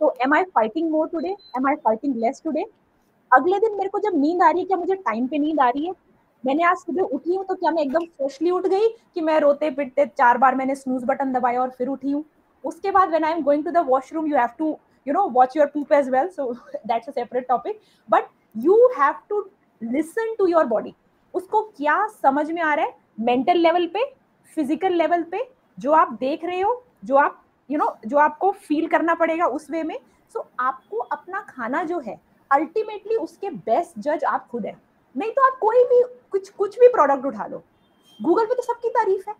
तो am I fighting more today, am I fighting less today. अगले दिन मेरे को जब नींद आ रही है, क्या मुझे टाइम पे नींद आ रही है, मैंने आज सुबह उठी हूँ तो क्या मैं एकदम फ्रेशली उठ गई कि मैं रोते पिटते चार बार मैंने स्नूज बटन दबाया और फिर उठी हूँ। उसके बाद when I am going to the washroom, you have to you know watch your poop as well, so that's a separate topic, but you have to listen to your body, उसको क्या समझ में आ रहा है मेंटल लेवल पे, physical level पे, जो आप देख रहे हो, जो आप you know जो आपको फील करना पड़ेगा उस वे में। सो so, आपको अपना खाना जो है अल्टीमेटली उसके बेस्ट जज आप खुद हैं, नहीं तो आप कोई भी कुछ कुछ भी प्रोडक्ट उठा लो, गूगल पे तो सबकी तारीफ है,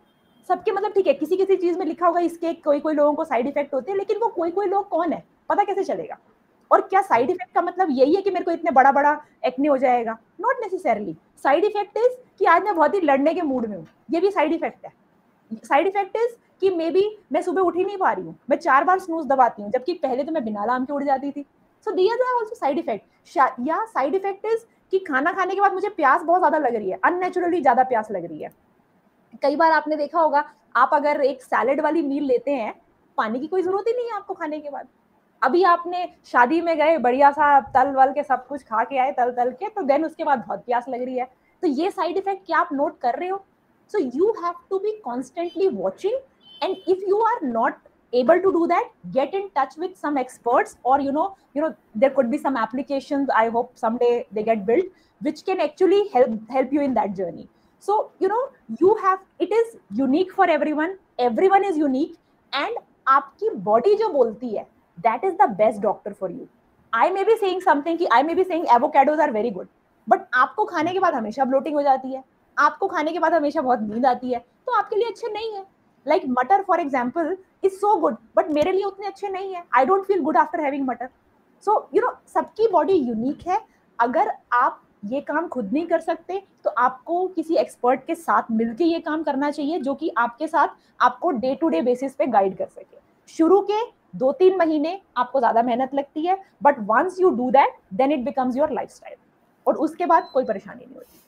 सबके मतलब ठीक है किसी किसी चीज में लिखा होगा इसके कोई कोई लोगों को साइड इफेक्ट होते हैं, लेकिन वो कोई कोई लोग कौन है पता कैसे चलेगा, और क्या साइड इफेक्ट का मतलब यही है कि मेरे को इतने बड़ा बड़ा एक्ने हो जाएगा? Not necessarily. Side effect is कि आज मैं बहुत ही लड़ने के मूड में हूँ, ये भी साइड इफेक्ट है। साइड इफेक्ट इज कि मे बी मैं सुबह उठ ही नहीं पा रही हूँ, मैं चार बार स्नूज दबाती हूँ, जबकि पहले तो मैं बिना अलार्म के उठ जाती थी। So these are also side effect. या साइड इफेक्ट इज कि खाना खाने के बाद मुझे प्यास बहुत ज्यादा लग रही है, अननेचुरली ज्यादा प्यास लग रही है। कई बार आपने देखा होगा आप अगर एक सैलेड वाली मील लेते हैं, पानी की कोई जरूरत ही नहीं है आपको खाने के बाद। अभी आपने शादी में गए, बढ़िया सा तल वल के सब कुछ खा के आए तल तल के, तो देन उसके बाद बहुत प्यास लग रही है। तो ये साइड इफेक्ट क्या आप नोट कर रहे हो? So you have to be constantly watching, and if you are not able to do that, get in touch with some experts, or you know, you know, there could be some applications. I hope someday they get built, which can actually help help you in that journey. So you know, you have it is unique for everyone. Everyone is unique, and आपकी body जो बोलती है, that is the best doctor for you. I may be saying something कि I may be saying avocados are very good, but आपको खाने के बाद हमेशा ब्लोटिंग हो जाती है, आपको खाने के बाद हमेशा बहुत नींद आती है, तो आपके लिए अच्छे नहीं है. Like matar for example is so good, but मेरे लिए उतने अच्छे नहीं है. I don't feel good after having matar. So you know, सबकी बॉडी यूनिक है. अगर आप ये काम खुद नहीं कर सकते तो आपको किसी एक्सपर्ट के साथ मिलके ये काम करना चाहिए, जो कि आपके साथ आपको डे टू डे बेसिस पे गाइड कर सके. शुरू के दो तीन महीने आपको ज़्यादा मेहनत लगती है, but once you do that then it becomes your lifestyle, और उसके बाद कोई परेशानी नहीं होती.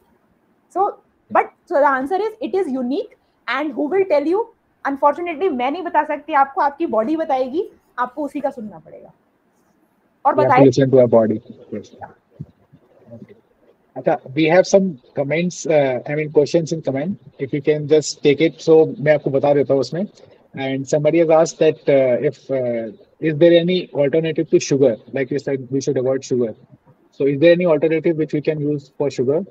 So but so the answer is it is unique, and who will tell you? Unfortunately मैं नहीं बता सकती आपको, आपकी बॉडी बताएगी, आपको उसी का सुनना पड़ेगा. और बताइए. अच्छा, we have some comments, uh, I mean questions in comment. If you can just take it, so मैं आपको बता देता हूँ उसमें. And somebody has asked that uh, if uh, is there any alternative to sugar? Like you said, we should avoid sugar. So is there any alternative which we can use for sugar?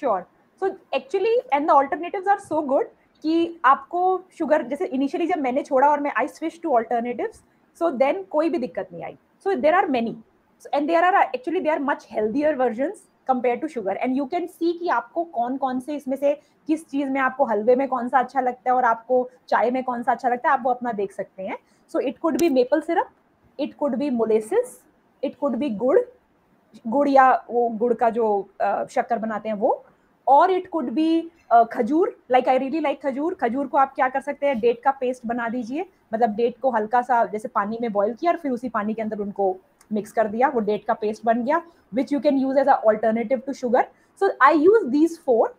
Sure. So actually, and the alternatives are so good कि आपको sugar, जैसे initially जब मैंने छोड़ा और मैं I switched to alternatives, so then कोई भी दिक्कत नहीं आई. So there are many, so, and there are actually there are much healthier versions compared to sugar, and you can see कि आपको कौन कौन से इसमें से किस चीज़ में, आपको हलवे में कौन सा अच्छा लगता है और आपको चाय में कौन सा अच्छा लगता है, आप वो अपना देख सकते हैं. So it could be maple syrup, it could be molasses, it could be गुड़, गुड़ या वो गुड़ का जो uh, शक्कर बनाते हैं वो, और it could be khajur. Like I really like khajur. खजूर को आप क्या कर सकते हैं, डेट का पेस्ट बना दीजिए. मतलब डेट को हल्का सा जैसे पानी में बॉईल किया और फिर उसी पानी के अंदर उनको मिक्स कर दिया, वो डेट का पेस्ट बन गया, which you can use as a alternative to sugar. So I use these four.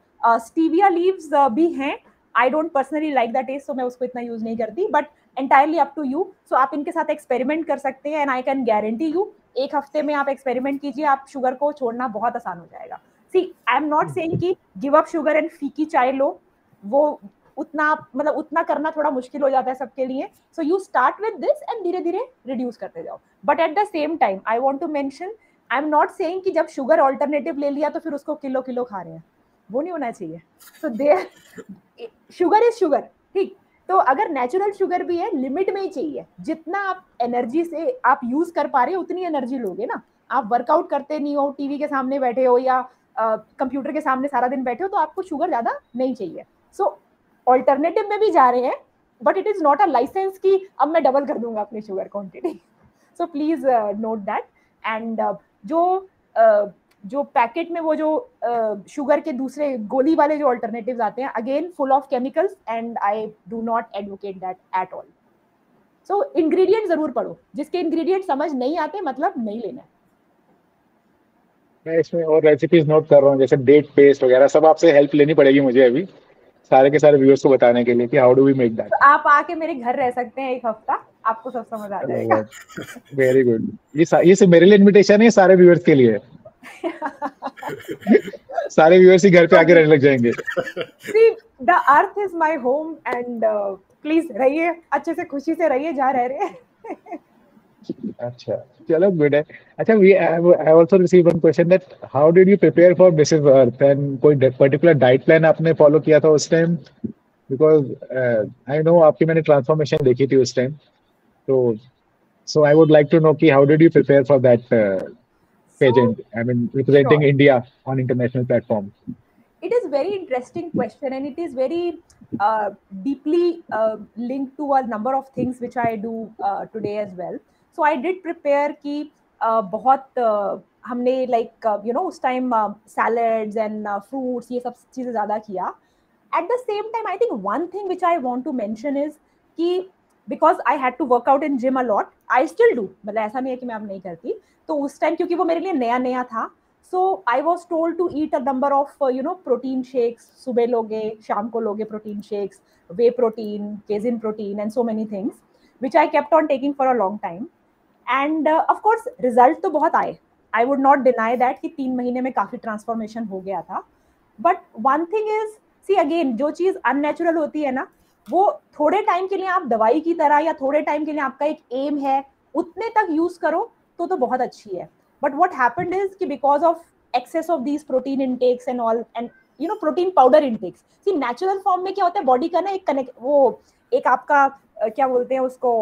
Stevia leaves भी हैं. I don't personally like that taste, so मैं उसको इतना यूज़ नहीं करती, but entirely up to you. So आप इनके साथ एक्सपेरिमेंट कर सकते हैं, and I can guarantee you, एक हफ्ते में आप एक्सपेरिमेंट कीजिए, आप शुगर को छोड़ना बहुत आसान हो जाएगा. See, I'm not saying कि give up sugar and फीकी चाय लो, वो उतना मतलब उतना करना थोड़ा मुश्किल हो जाता है सबके लिए. So you start with this and धीरे धीरे reduce करते जाओ. But at the same time, I want to mention, I'm not saying कि जब sugar alternative ले लिया तो फिर उसको किलो किलो खा रहे हैं, वो नहीं होना चाहिए. So there, sugar is sugar, ठीक. तो अगर natural sugar भी है, limit में ही चाहिए. जितना आप एनर्जी से आप यूज कर पा रहे हो उतनी एनर्जी लोगे ना. आप वर्कआउट करते नहीं हो, टीवी के सामने बैठे हो या कंप्यूटर uh, के सामने सारा दिन बैठे हो, तो आपको शुगर ज़्यादा नहीं चाहिए. सो ऑल्टरनेटिव में भी जा रहे हैं, but it is not a licence कि अब मैं डबल कर दूंगा अपनी sugar quantity. So please note that. And जो uh, जो पैकेट में वो जो शुगर uh, के दूसरे गोली वाले जो ऑल्टरनेटिव्स आते हैं, again full of chemicals, and I do not advocate that at all. So ingredient ज़रूर पढ़ो, जिसके इन्ग्रीडियंट समझ नहीं आते मतलब नहीं लेना है. मैं इसमें और रेसिपीज नोट कर रहा हूँ, जैसे डेट पेस्ट वगैरह सब. आपसे हेल्प लेनी पड़ेगी मुझे अभी सारे के सारे व्यूअर्स को बताने के लिए कि how do we make that. आप आके मेरे घर रह सकते हैं एक हफ्ता, आपको सब समझ आ जाएगा. Very good. ये ये सिर्फ मेरे लिए इनविटेशन है, सारे व्यूअर्स के लिए. सारे व्यूअर्स ही घर पे आके रहने लग जाएंगे. See the earth is my home, and please रहिए अच्छे से, खुशी से रहिए जहाँ रह रहे हैं. अच्छा, चलो गुड है. अच्छा, we I also received one question that how did you prepare for Mrs Earth, and कोई पर्टिकुलर डाइट प्लान आपने फॉलो किया था उस टाइम? बिकॉज आई नो आपकी मैंने ट्रांसफॉर्मेशन देखी थी उस टाइम, तो so I would like to know कि how did you prepare for that pageant, I mean representing India on international platform. It is very interesting question, and it is very uh, deeply uh, linked to a number of things which I do uh, today as well. So I did prepare कि uh, बहुत uh, हमने like uh, you know उस time uh, salads and uh, fruits ये सब चीज़ें ज़्यादा किया. At the same time, I think one thing which I want to mention is कि because I had to work out in gym a lot, I still do. मतलब ऐसा नहीं है कि मैं अब नहीं करती. तो उस time क्योंकि वो मेरे लिए नया नया था, so I was told to eat a number of uh, you know protein shakes. सुबह लोगे, शाम को लोगे protein shakes, whey protein, casein protein, and so many things, which I kept on taking for a long time. And uh, of course result तो बहुत आए. I would not deny that कि तीन महीने में काफ़ी transformation हो गया था. But one thing is, see again, जो चीज़ unnatural होती है ना वो थोड़े टाइम के लिए आप दवाई की तरह या थोड़े टाइम के लिए आपका एक एम है उतने तक यूज करो तो तो बहुत अच्छी है. बट व्हाट हैपेंड इज कि because of excess of these protein intakes and all and you know protein powder intakes. See natural form में क्या होता है बॉडी का ना एक कनेक्ट वो एक आपका क्या बोलते हैं उसको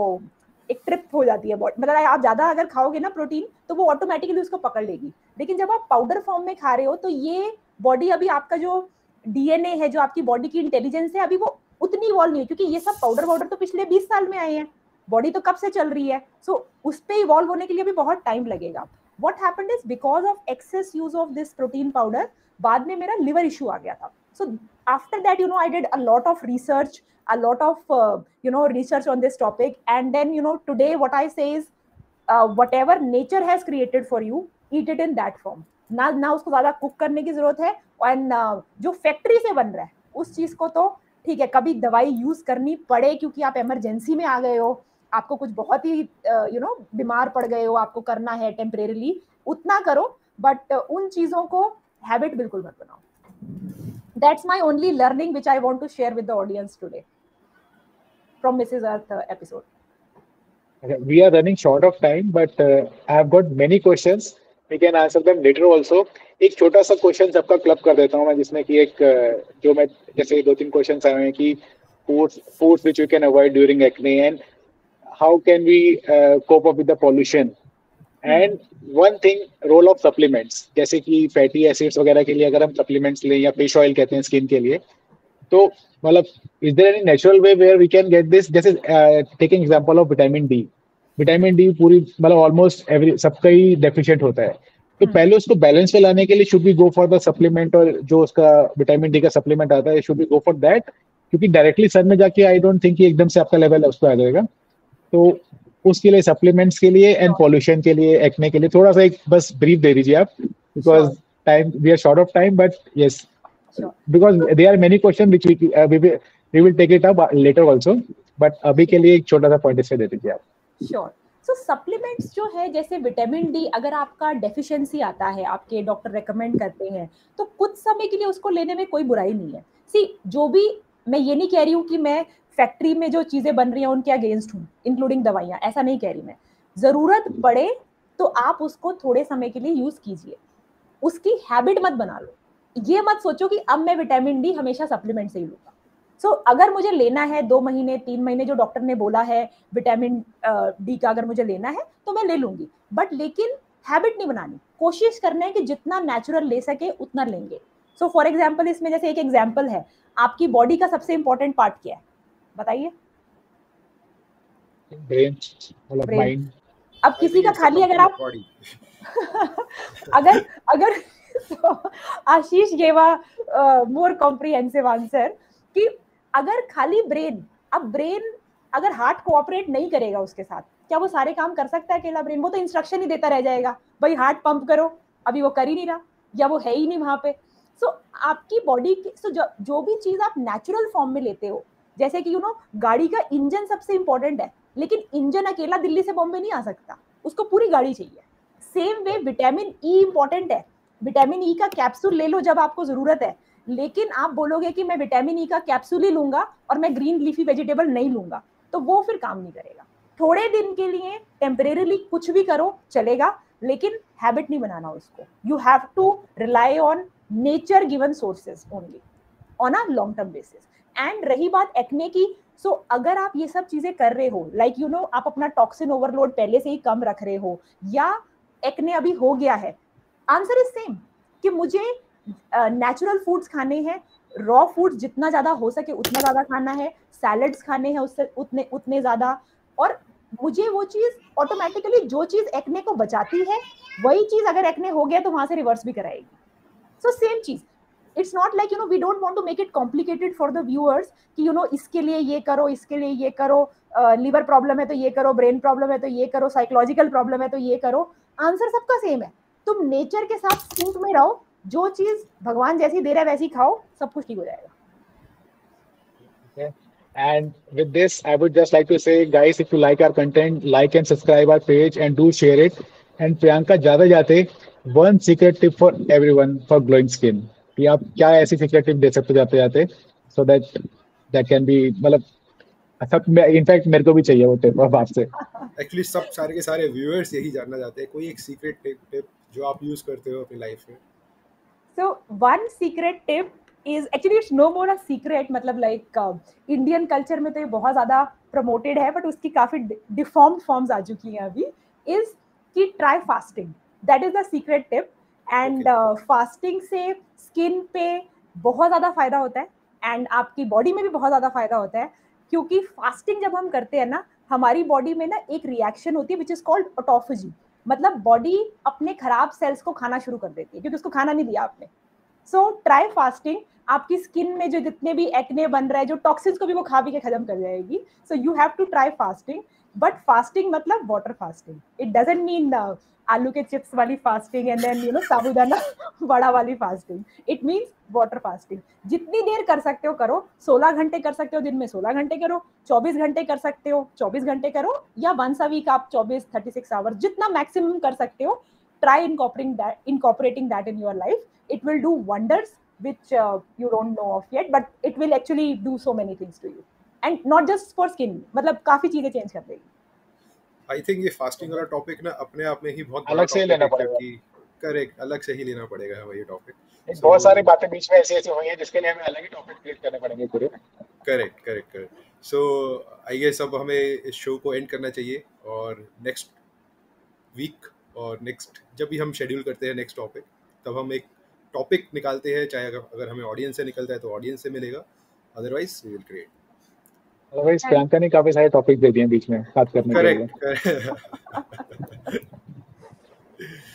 एक ट्रिप हो जाती है बॉडी, मतलब आप ज्यादा अगर खाओगे ना प्रोटीन तो वो ऑटोमेटिकली उसको पकड़ लेगी. लेकिन जब आप पाउडर फॉर्म में खा रहे हो तो ये बॉडी अभी आपका जो डीएनए है जो आपकी बॉडी की इंटेलिजेंस है अभी वो उतनी इवॉल्व नहीं है क्योंकि ये सब पाउडर वाउडर तो पिछले बीस साल में आए हैं, बॉडी तो कब से चल रही है. सो so, उस पर इवॉल्व होने के लिए भी बहुत टाइम लगेगा. What happened is because of excess use of this protein powder बाद में मेरा लिवर इशू आ गया था. So after that you know I did a lot of research a lot of uh, you know research on this topic, and then you know today what I say is uh, whatever nature has created for you eat it in that form. ना ना उसको ज़्यादा cook करने की ज़रूरत है and uh, जो factory से बन रहा है उस चीज़ को तो ठीक है कभी दवाई use करनी पड़े क्योंकि आप emergency में आ गए हो, आपको कुछ बहुत ही uh, you know बीमार पड़ गए हो, आपको करना है temporarily उतना करो, but uh, उन चीज़ों को habit बिल्कुल मत बनाओ. That's my only learning which I want to share with the audience today from Missus Earth episode. Okay, we are running short of time, but uh, I have got many questions. We can answer them later also. एक छोटा सा question सबका club कर देता हूँ मैं जिसमें कि एक जो मैं जैसे दो तीन क्वेश्चंस आए हैं कि foods foods which you can avoid during acne and how can we uh, cope up with the pollution. And one thing role of supplements जैसे कि फैटी एसिड्स वगैरह के लिए अगर हम सप्लीमेंट्स लें या फिश ऑयल कहते हैं स्किन के लिए तो मतलब is there any natural way where we can get this. जैसे taking example of vitamin D, vitamin D पूरी मतलब ऑलमोस्ट एवरी सबका ही डेफिशिएंट होता है तो hmm. पहले उसको बैलेंस में लाने के लिए should be go for the supplement और जो उसका विटामिन डी का सप्लीमेंट आता है should be go for that क्योंकि डायरेक्टली सन में जाके आई डोंट थिंक एकदम से आपका लेवल उस पर आ जाएगा. तो उसके लिए सप्लीमेंट्स के लिए एंड पॉल्यूशन के लिए एक्ने के लिए थोड़ा सा एक बस ब्रीफ दे दीजिए आप because time we are short of time but yes because there are many question which we will take it up later also but अभी के लिए एक छोटा सा पॉइंट इसमें दे दीजिए आप. श्योर. सो सप्लीमेंट्स जो है जैसे विटामिन डी अगर आपका डेफिशिएंसी आता है आपके डॉक्टर रेकमेंड करते हैं तो कुछ समय के लिए उसको लेने में कोई बुराई नहीं है. सी जो भी मैं ये नहीं कह रही हूँ कि मैं फैक्ट्री में जो चीज़ें बन रही हैं उनके अगेंस्ट हूँ इंक्लूडिंग दवाइयाँ, ऐसा नहीं कह रही मैं. ज़रूरत पड़े तो आप उसको थोड़े समय के लिए यूज़ कीजिए, उसकी हैबिट मत बना लो. ये मत सोचो कि अब मैं विटामिन डी हमेशा सप्लीमेंट से ही लूँगा. सो so, अगर मुझे लेना है दो महीने तीन महीने जो डॉक्टर ने बोला है विटामिन डी का अगर मुझे लेना है तो मैं ले लूँगी, बट लेकिन हैबिट नहीं बनानी. कोशिश करना है कि जितना नेचुरल ले सके उतना लेंगे. सो फॉर एग्जाम्पल इसमें जैसे एक एग्जाम्पल है आपकी बॉडी का सबसे इंपॉर्टेंट पार्ट क्या है बताइए? Brain, mind. अब किसी का खाली अगर आप अगर अगर Ashish gave a more comprehensive answer कि अगर खाली ब्रेन, अब ब्रेन अगर हार्ट कोऑपरेट नहीं करेगा उसके साथ क्या वो सारे काम कर सकता है अकेला ब्रेन? वो तो इंस्ट्रक्शन ही देता रह जाएगा भाई हार्ट पंप करो, अभी वो कर ही नहीं रहा या वो है ही नहीं वहाँ पे. सो so, आपकी बॉडी की so, जो, जो भी चीज़ आप नेचुरल फॉर्म में लेते हो जैसे कि यू नो गाड़ी का इंजन सबसे इंपॉर्टेंट है लेकिन इंजन अकेला दिल्ली से बॉम्बे नहीं आ सकता, उसको पूरी गाड़ी चाहिए. Same way vitamin E important है, विटामिन ई का कैप्सूल ले लो जब आपको ज़रूरत है, लेकिन आप बोलोगे कि मैं विटामिन ई का कैप्सूल ही लूँगा और मैं ग्रीन लीफी वेजिटेबल नहीं लूँगा तो वो फिर काम नहीं करेगा. थोड़े दिन के लिए टेम्परेरीली कुछ भी करो चलेगा लेकिन हैबिट नहीं बनाना उसको. You have to rely on nature given sources only on a long term basis. And रही बात एक्ने की, सो so, अगर आप ये सब चीज़ें कर रहे हो लाइक यू नो आप अपना टॉक्सिन ओवरलोड पहले से ही कम रख रहे हो या एक्ने अभी हो गया है, आंसर इज सेम कि मुझे नेचुरल uh, फूड्स खाने हैं, रॉ फूड्स जितना ज़्यादा हो सके उतना ज़्यादा खाना है, सैलड्स खाने हैं उससे उतने उतने ज़्यादा, और मुझे वो चीज़ ऑटोमेटिकली जो चीज़ एक्ने को बचाती है वही चीज़ अगर एक्ने हो गया तो वहाँ से रिवर्स भी कराएगी. सो सेम चीज़. It's not like you know we don't want to make it complicated for the viewers कि you know इसके लिए ये करो इसके लिए ये करो, liver uh, problem है तो ये करो, brain problem है तो ये करो, psychological problem है तो ये करो. आंसर सबका सेम है, तुम नेचर के साथ सिंक में रहो, जो चीज़ भगवान जैसी दे रहा है वैसी खाओ, सब कुछ ठीक हो जाएगा. And with this I would just like to say guys if you like our content like and subscribe our page and do share it. And Priyanka ज़्यादा जाते one secret tip for everyone for glowing skin. कि आप क्या ऐसी secret tip दे सकते जाते जाते so that that can be मतलब सब इनफैक्ट मेरे को भी चाहिए वो टिप आप आपसे। एक्चुअली सब सारे के सारे व्यूअर्स यही जानना चाहते हैं, कोई एक सीक्रेट टिप टिप जो आप यूज करते हो अपनी लाइफ में। So one secret tip is actually it's no more a secret, मतलब लाइक इंडियन कल्चर में तो ये बहुत ज्यादा प्रमोटेड है बट उसकी काफी डिफॉर्म्ड फॉर्म्स आ चुकी हैं अभी, इज कि try fasting, that is the secret tip. And fasting से स्किन पे बहुत ज़्यादा फायदा होता है एंड आपकी बॉडी में भी बहुत ज़्यादा फायदा होता है, क्योंकि फास्टिंग जब हम करते हैं ना हमारी बॉडी में ना एक रिएक्शन होती है विच इज़ कॉल्ड ऑटोफेजी, मतलब बॉडी अपने खराब सेल्स को खाना शुरू कर देती है क्योंकि उसको खाना नहीं दिया आपने। सो ट्राई फास्टिंग, आपकी स्किन में जो जितने भी एक्ने बन रहे हैं जो टॉक्सिन्स को भी वो खा भी के खत्म कर जाएगी। So you have to try fasting, but fasting मतलब water fasting, it doesn't mean आलू के चिप्स वाली fasting and then you know sabudana vada वाली fasting, it means water fasting. जितनी देर कर सकते हो करो, सोलह घंटे कर सकते हो दिन में सोलह घंटे करो, चौबीस घंटे कर सकते हो चौबीस घंटे करो, या वंस अ वीक आप चौबीस, थर्टी सिक्स आवर्स जितना मैक्सिमम कर सकते हो try incorporating that incorporating that in your life. It will do wonders which uh, you don't know of yet, but it will actually do so many things to you and not just for skin, मतलब काफी चीजें change कर देगी। I think ये fasting वाला topic ना अपने आप में ही बहुत अलग से लेना पड़ेगा, करेक्ट अलग से ही लेना पड़ेगा हमें ये टॉपिक। बहुत so, सारी बातें बीच में ऐसी ऐसी हुई हैं जिसके लिए हमें अलग ही टॉपिक क्रिएट करने पड़ेंगे पूरे। Correct correct correct. So I guess अब हमें इस शो को एंड करना चाहिए और नेक्स्ट वीक और नेक्स्ट जब भी हम शेड्यूल करते हैं नेक्स्ट टॉपिक तब हम एक टॉपिक निकालते हैं, चाहे अगर हमें ऑडियंस से निकलता है तो ऑडियंस से मिलेगा, otherwise we will create. Otherwise Priyanka ने काफी सारे टॉपिक दे दिए बीच में बात करने के लिए।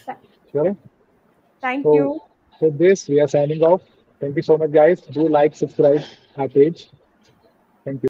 चलो thank you So with this, we are signing off. Thank you so much, guys. Do like, subscribe our page. Thank you.